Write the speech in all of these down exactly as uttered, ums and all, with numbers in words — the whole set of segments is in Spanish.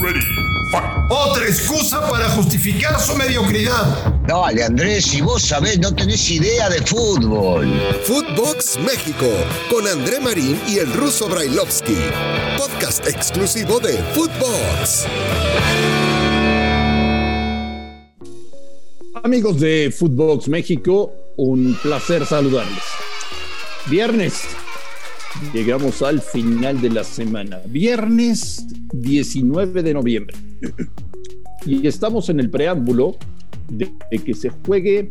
Ready, otra excusa para justificar su mediocridad. Dale, Andrés, si vos sabés, no tenés idea de fútbol. futvox México, con André Marín y el ruso Brailovsky. Podcast exclusivo de futvox. Amigos de futvox México, un placer saludarles. Viernes. Llegamos al final de la semana, viernes diecinueve de noviembre, y estamos en el preámbulo de que se juegue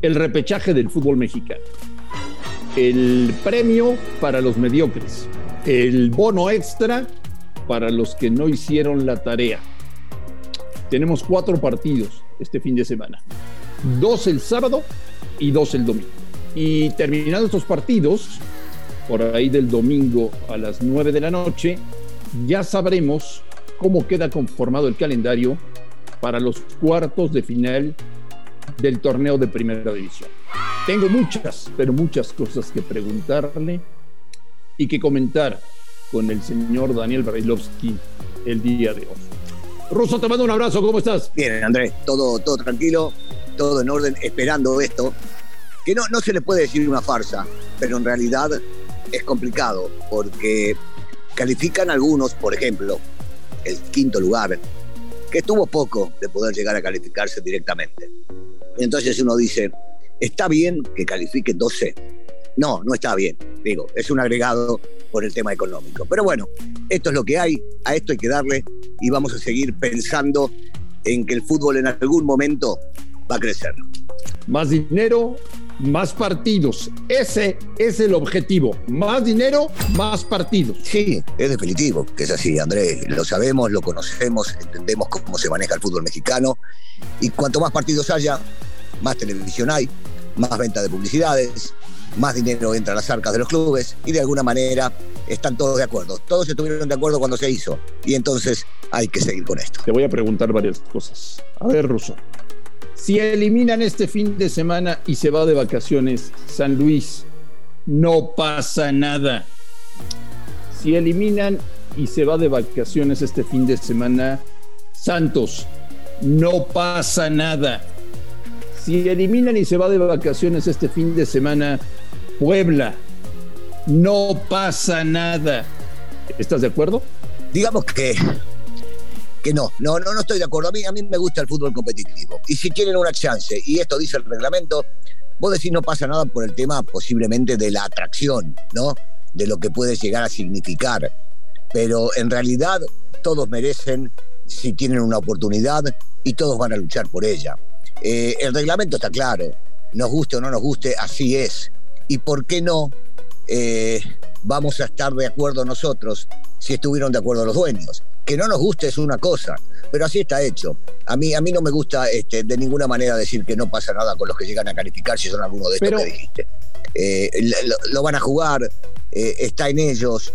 el repechaje del fútbol mexicano, el premio para los mediocres, el bono extra para los que no hicieron la tarea. Tenemos cuatro partidos este fin de semana, dos el sábado y dos el domingo, y terminados estos partidos, por ahí del domingo a las nueve de la noche, ya sabremos cómo queda conformado el calendario para los cuartos de final del torneo de Primera División. Tengo muchas, pero muchas cosas que preguntarle y que comentar con el señor Daniel Brailovsky el día de hoy. Ruso, te mando un abrazo, ¿cómo estás? Bien, Andrés, todo, todo tranquilo, todo en orden, esperando esto, que no, no se le puede decir una farsa, pero en realidad es complicado porque califican algunos, por ejemplo, el quinto lugar, que estuvo poco de poder llegar a calificarse directamente. Entonces uno dice, ¿está bien que califiquen doce? No, no está bien. Digo, es un agregado por el tema económico. Pero bueno, esto es lo que hay, a esto hay que darle y vamos a seguir pensando en que el fútbol en algún momento va a crecer. Más dinero, más partidos. Ese es el objetivo. Más dinero, más partidos. Sí, es definitivo que es así, Andrés. Lo sabemos, lo conocemos, entendemos cómo se maneja el fútbol mexicano. Y cuanto más partidos haya, más televisión hay, más venta de publicidades, más dinero entra a las arcas de los clubes y de alguna manera están todos de acuerdo. Todos estuvieron de acuerdo cuando se hizo y entonces hay que seguir con esto. Te voy a preguntar varias cosas. A ver, Ruso. Si eliminan este fin de semana y se va de vacaciones San Luis, no pasa nada. Si eliminan y se va de vacaciones este fin de semana Santos, no pasa nada. Si eliminan y se va de vacaciones este fin de semana Puebla, no pasa nada. ¿Estás de acuerdo? Digamos que... que no, no, no, no estoy de acuerdo. A mí, a mí me gusta el fútbol competitivo. Y si tienen una chance, y esto dice el reglamento, vos decís no pasa nada por el tema posiblemente de la atracción, ¿no? De lo que puede llegar a significar. Pero en realidad todos merecen si tienen una oportunidad y todos van a luchar por ella. Eh, el reglamento está claro. Nos guste o no nos guste, así es. ¿Y por qué no eh, vamos a estar de acuerdo nosotros si estuvieron de acuerdo los dueños? Que no nos guste es una cosa, pero así está hecho. A mí, a mí no me gusta este, de ninguna manera decir que no pasa nada con los que llegan a calificar si son algunos de estos pero, que dijiste. Eh, lo, lo van a jugar, eh, está en ellos,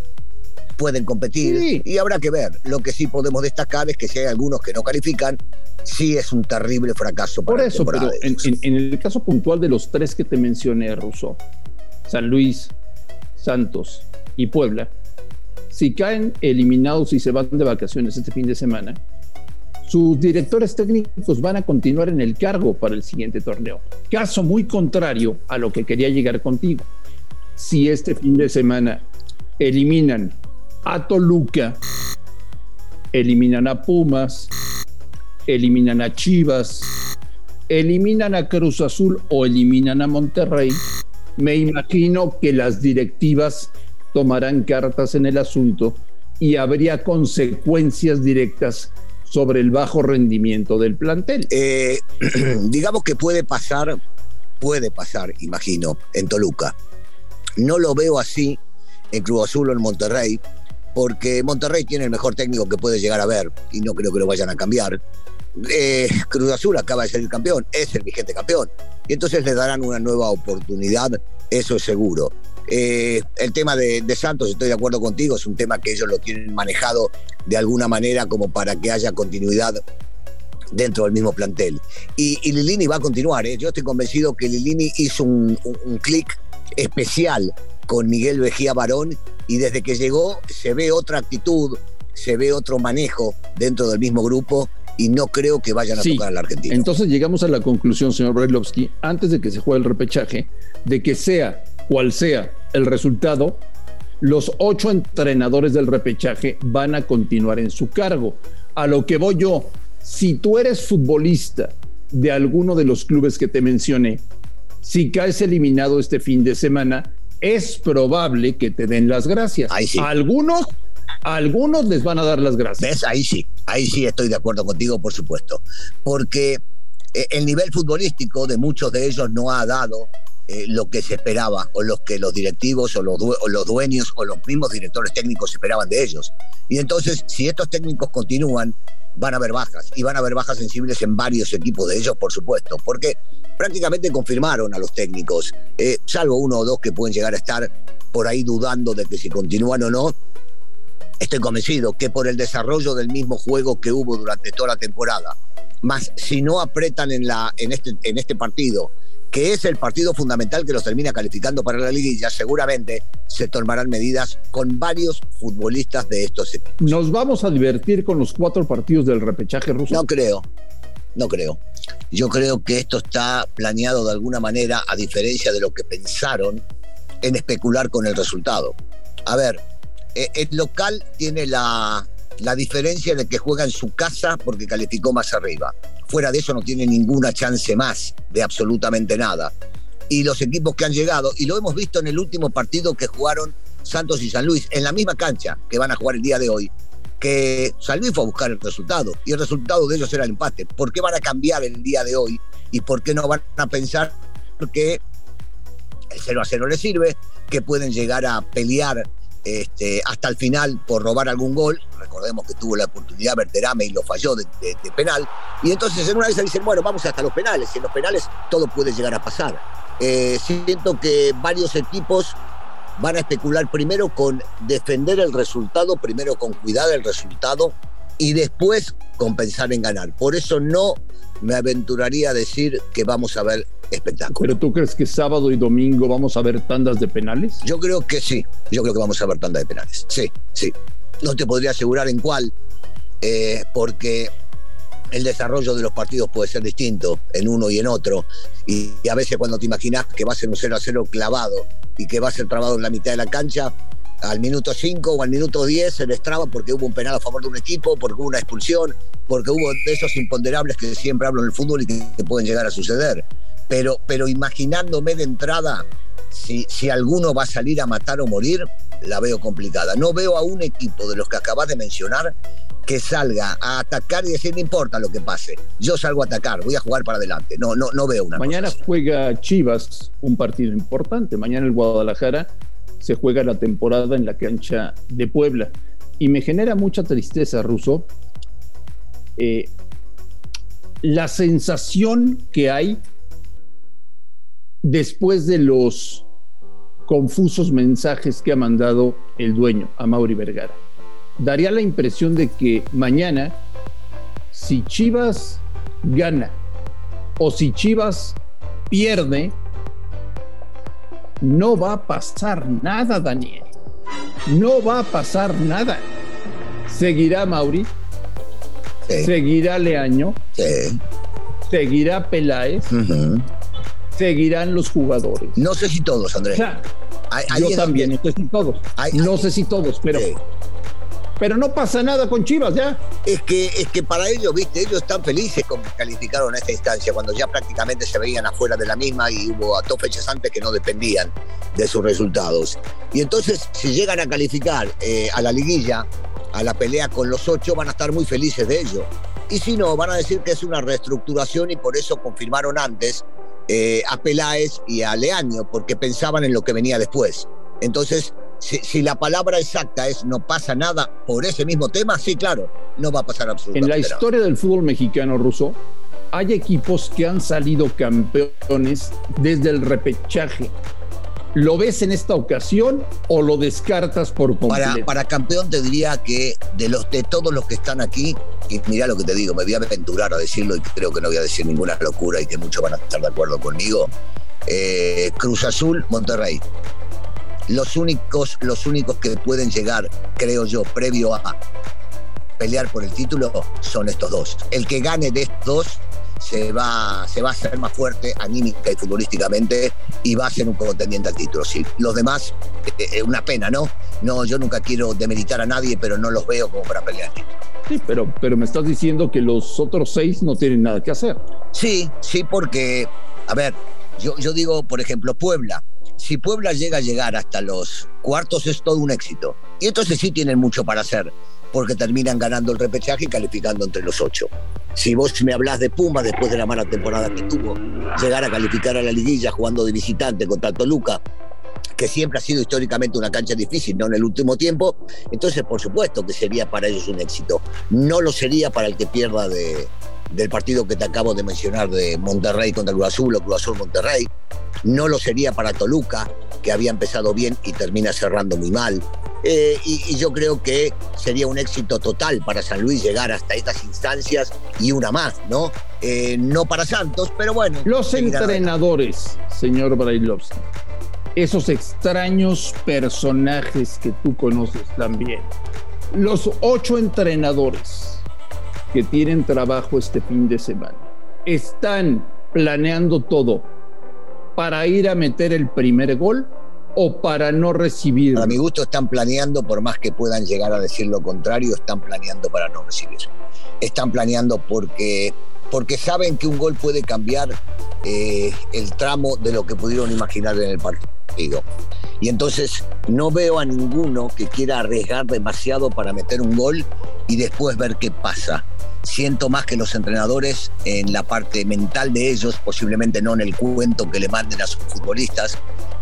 pueden competir sí. Y habrá que ver. Lo que sí podemos destacar es que si hay algunos que no califican, sí es un terrible fracaso para la temporada. Por eso, pero en, en el caso puntual de los tres que te mencioné, Russo, San Luis, Santos y Puebla, si caen eliminados y se van de vacaciones este fin de semana, sus directores técnicos van a continuar en el cargo para el siguiente torneo. Caso muy contrario a lo que quería llegar contigo. Si este fin de semana eliminan a Toluca, eliminan a Pumas, eliminan a Chivas, eliminan a Cruz Azul o eliminan a Monterrey, me imagino que las directivas tomarán cartas en el asunto y habría consecuencias directas sobre el bajo rendimiento del plantel. Eh, digamos que puede pasar, puede pasar, imagino, en Toluca. No lo veo así en Cruz Azul o en Monterrey, porque Monterrey tiene el mejor técnico que puede llegar a ver y no creo que lo vayan a cambiar. Eh, Cruz Azul acaba de ser el campeón, es el vigente campeón, y entonces le darán una nueva oportunidad, eso es seguro. Eh, el tema de, de Santos, estoy de acuerdo contigo, es un tema que ellos lo tienen manejado de alguna manera como para que haya continuidad dentro del mismo plantel. Y, y Lilini va a continuar, ¿eh? Yo estoy convencido que Lilini hizo un, un, un clic especial con Miguel Mejía Barón y desde que llegó se ve otra actitud, se ve otro manejo dentro del mismo grupo y no creo que vayan a sí, tocar al argentino. Entonces llegamos a la conclusión, señor Brailovsky, antes de que se juegue el repechaje, de que sea cual sea el resultado, los ocho entrenadores del repechaje van a continuar en su cargo. A lo que voy yo, si tú eres futbolista de alguno de los clubes que te mencioné, si caes eliminado este fin de semana, es probable que te den las gracias. Ahí sí. A algunos, a algunos les van a dar las gracias. ¿Ves? Ahí sí, ahí sí estoy de acuerdo contigo, por supuesto. Porque el nivel futbolístico de muchos de ellos no ha dado Eh, lo que se esperaba, o los que los directivos o los, due- o los dueños o los mismos directores técnicos esperaban de ellos. Y entonces, si estos técnicos continúan, van a haber bajas, y van a haber bajas sensibles en varios equipos de ellos, por supuesto, porque prácticamente confirmaron a los técnicos, eh, salvo uno o dos que pueden llegar a estar por ahí dudando de que si continúan o no. Estoy convencido que por el desarrollo del mismo juego que hubo durante toda la temporada, más si no apretan en, la, en, este, en este partido, que es el partido fundamental que los termina calificando para la liguilla, seguramente se tomarán medidas con varios futbolistas de estos equipos. ¿Nos vamos a divertir con los cuatro partidos del repechaje ruso? No creo, no creo. Yo creo que esto está planeado de alguna manera, a diferencia de lo que pensaron, en especular con el resultado. A ver, el local tiene la, la diferencia de que juega en su casa porque calificó más arriba. Fuera de eso no tiene ninguna chance más de absolutamente nada. Y los equipos que han llegado, y lo hemos visto en el último partido que jugaron Santos y San Luis, en la misma cancha que van a jugar el día de hoy, que San Luis fue a buscar el resultado, y el resultado de ellos era el empate. ¿Por qué van a cambiar el día de hoy? ¿Y por qué no van a pensar que el cero a cero les sirve, que pueden llegar a pelear Este, hasta el final por robar algún gol? Recordemos que tuvo la oportunidad Berterame y lo falló de, de, de penal, y entonces en una vez se dicen, bueno, vamos hasta los penales, y en los penales todo puede llegar a pasar. Eh, siento que varios equipos van a especular primero con defender el resultado, primero con cuidar el resultado y después con pensar en ganar. Por eso no me aventuraría a decir que vamos a ver espectáculo. ¿Pero tú crees que sábado y domingo vamos a ver tandas de penales? Yo creo que sí, yo creo que vamos a ver tandas de penales, sí, sí. No te podría asegurar en cuál, eh, porque el desarrollo de los partidos puede ser distinto en uno y en otro, y, y a veces cuando te imaginas que va a ser un cero a cero clavado y que va a ser trabado en la mitad de la cancha, al minuto cinco o al minuto diez se les traba porque hubo un penal a favor de un equipo, porque hubo una expulsión, porque hubo de esos imponderables que siempre hablo en el fútbol y que, que pueden llegar a suceder. Pero, pero imaginándome de entrada si, si alguno va a salir a matar o morir, la veo complicada. No veo a un equipo de los que acabas de mencionar que salga a atacar y decir, no importa lo que pase, yo salgo a atacar, voy a jugar para adelante. No, no, no veo una. Mañana juega Chivas un partido importante. Mañana el Guadalajara se juega la temporada en la cancha de Puebla. Y me genera mucha tristeza, Ruso, eh, la sensación que hay después de los confusos mensajes que ha mandado el dueño a Mauri Vergara. Daría la impresión de que mañana, si Chivas gana o si Chivas pierde, no va a pasar nada, Daniel. No va a pasar nada. Seguirá Mauri, sí. Seguirá Leaño, sí. Seguirá Peláez, uh-huh. Seguirán los jugadores. No sé si todos, Andrés. O sea, yo es también, que... no sé si todos. Ahí, no ahí. sé si todos, pero... Sí. Pero no pasa nada con Chivas, ¿ya? Es que, es que para ellos, viste, ellos están felices con que calificaron a esta instancia, cuando ya prácticamente se veían afuera de la misma y hubo a dos fechas antes que no dependían de sus resultados. Y entonces, si llegan a calificar eh, a la liguilla, a la pelea con los ocho, van a estar muy felices de ello. Y si no, van a decir que es una reestructuración y por eso confirmaron antes Eh, a Peláez y a Leaño, porque pensaban en lo que venía después. Entonces, si, si la palabra exacta es no pasa nada por ese mismo tema, sí, claro, no va a pasar absolutamente nada. En la historia del fútbol mexicano, Ruso, hay equipos que han salido campeones desde el repechaje. ¿Lo ves en esta ocasión o lo descartas por completo? Para, para campeón te diría que de, los, de todos los que están aquí, y mirá lo que te digo, me voy a aventurar a decirlo y creo que no voy a decir ninguna locura y que muchos van a estar de acuerdo conmigo, eh, Cruz Azul, Monterrey. Los únicos, los únicos que pueden llegar, creo yo, previo a pelear por el título son estos dos. El que gane de estos dos se va, se va a hacer más fuerte anímica y futbolísticamente y va a ser un contendiente al título. Sí, los demás, eh, una pena, ¿no? No, yo nunca quiero demeritar a nadie, pero no los veo como para pelear. Sí, pero, pero me estás diciendo que los otros seis no tienen nada que hacer. Sí, sí, porque, a ver, yo, yo digo, por ejemplo, Puebla. Si Puebla llega a llegar hasta los cuartos es todo un éxito. Y entonces sí tienen mucho para hacer, porque terminan ganando el repechaje y calificando entre los ocho. Si vos me hablás de Pumas, después de la mala temporada que tuvo, llegar a calificar a la Liguilla jugando de visitante contra Toluca, que siempre ha sido históricamente una cancha difícil, no en el último tiempo, entonces por supuesto que sería para ellos un éxito. No lo sería para el que pierda de... del partido que te acabo de mencionar de Monterrey contra Cruz Azul o Cruz Azul Monterrey, no lo sería para Toluca, que había empezado bien y termina cerrando muy mal, eh, y, y yo creo que sería un éxito total para San Luis llegar hasta estas instancias y una más, ¿no? Eh, no para Santos, pero bueno. Los entrenadores, señor Brailovsky, esos extraños personajes que tú conoces también, los ocho entrenadores que tienen trabajo este fin de semana, ¿están planeando todo para ir a meter el primer gol o para no recibir? A mi gusto están planeando, por más que puedan llegar a decir lo contrario, están planeando para no recibir. Están planeando porque, porque saben que un gol puede cambiar eh, el tramo de lo que pudieron imaginar en el partido. Y entonces no veo a ninguno que quiera arriesgar demasiado para meter un gol y después ver qué pasa. Siento más que los entrenadores, en la parte mental de ellos, posiblemente no en el cuento que le manden a sus futbolistas,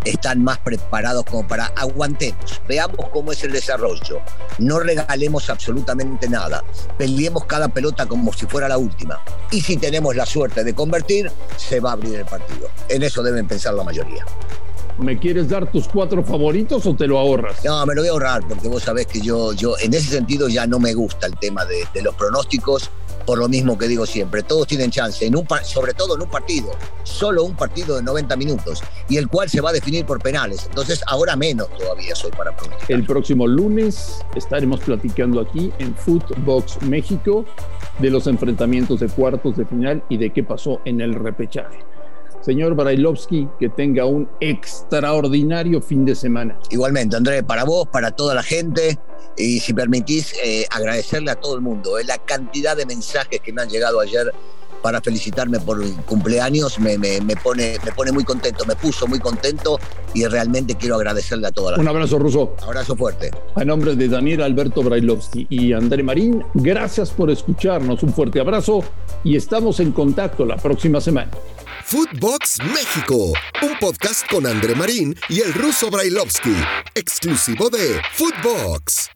están más preparados como para aguantemos, veamos cómo es el desarrollo, no regalemos absolutamente nada, peleemos cada pelota como si fuera la última y si tenemos la suerte de convertir, se va a abrir el partido. En eso deben pensar la mayoría. ¿Me quieres dar tus cuatro favoritos o te lo ahorras? No, me lo voy a ahorrar porque vos sabés que yo, yo en ese sentido ya no me gusta el tema de, de los pronósticos, por lo mismo que digo siempre, todos tienen chance, en un, sobre todo en un partido, solo un partido de noventa minutos y el cual se va a definir por penales, entonces ahora menos todavía soy para pronosticar. El próximo lunes estaremos platicando aquí en futvox México de los enfrentamientos de cuartos de final y de qué pasó en el repechaje. Señor Brailovsky, que tenga un extraordinario fin de semana. Igualmente, André, para vos, para toda la gente, y si permitís, eh, agradecerle a todo el mundo. Eh, la cantidad de mensajes que me han llegado ayer para felicitarme por mi cumpleaños me, me, me, pone, me pone muy contento, me puso muy contento y realmente quiero agradecerle a toda la gente. Un abrazo, Ruso. Abrazo fuerte. A nombre de Daniel Alberto Brailovsky y André Marín, gracias por escucharnos. Un fuerte abrazo y estamos en contacto la próxima semana. futvox México, un podcast con André Marín y el Ruso Brailovsky, exclusivo de futvox.